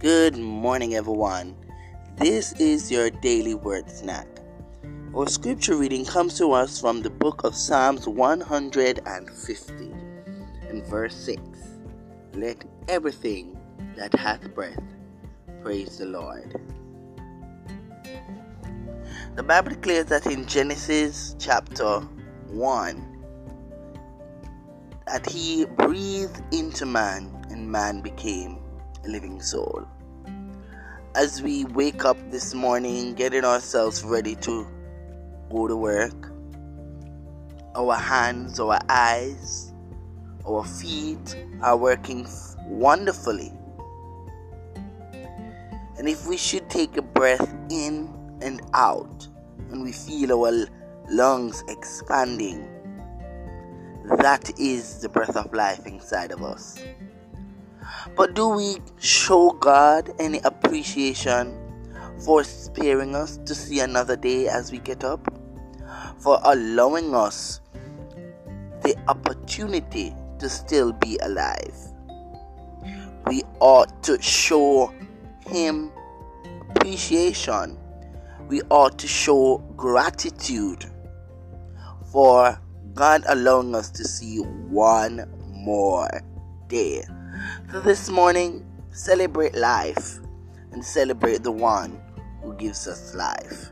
Good morning, everyone. This is your daily word snack. Our scripture reading comes to us from the book of Psalms 150 and verse 6. Let everything that hath breath praise the Lord. The Bible declares that in Genesis chapter 1, that he breathed into man and man became a living soul. As we wake up this morning, getting ourselves ready to go to work, our hands, our eyes, our feet are working wonderfully. And if we should take a breath in and out, and we feel our lungs expanding, that is the breath of life inside of us. But do we show God any appreciation for sparing us to see another day as we get up? For allowing us the opportunity to still be alive? We ought to show Him appreciation. We ought to show gratitude for God allowing us to see one more day. So this morning, celebrate life and celebrate the one who gives us life.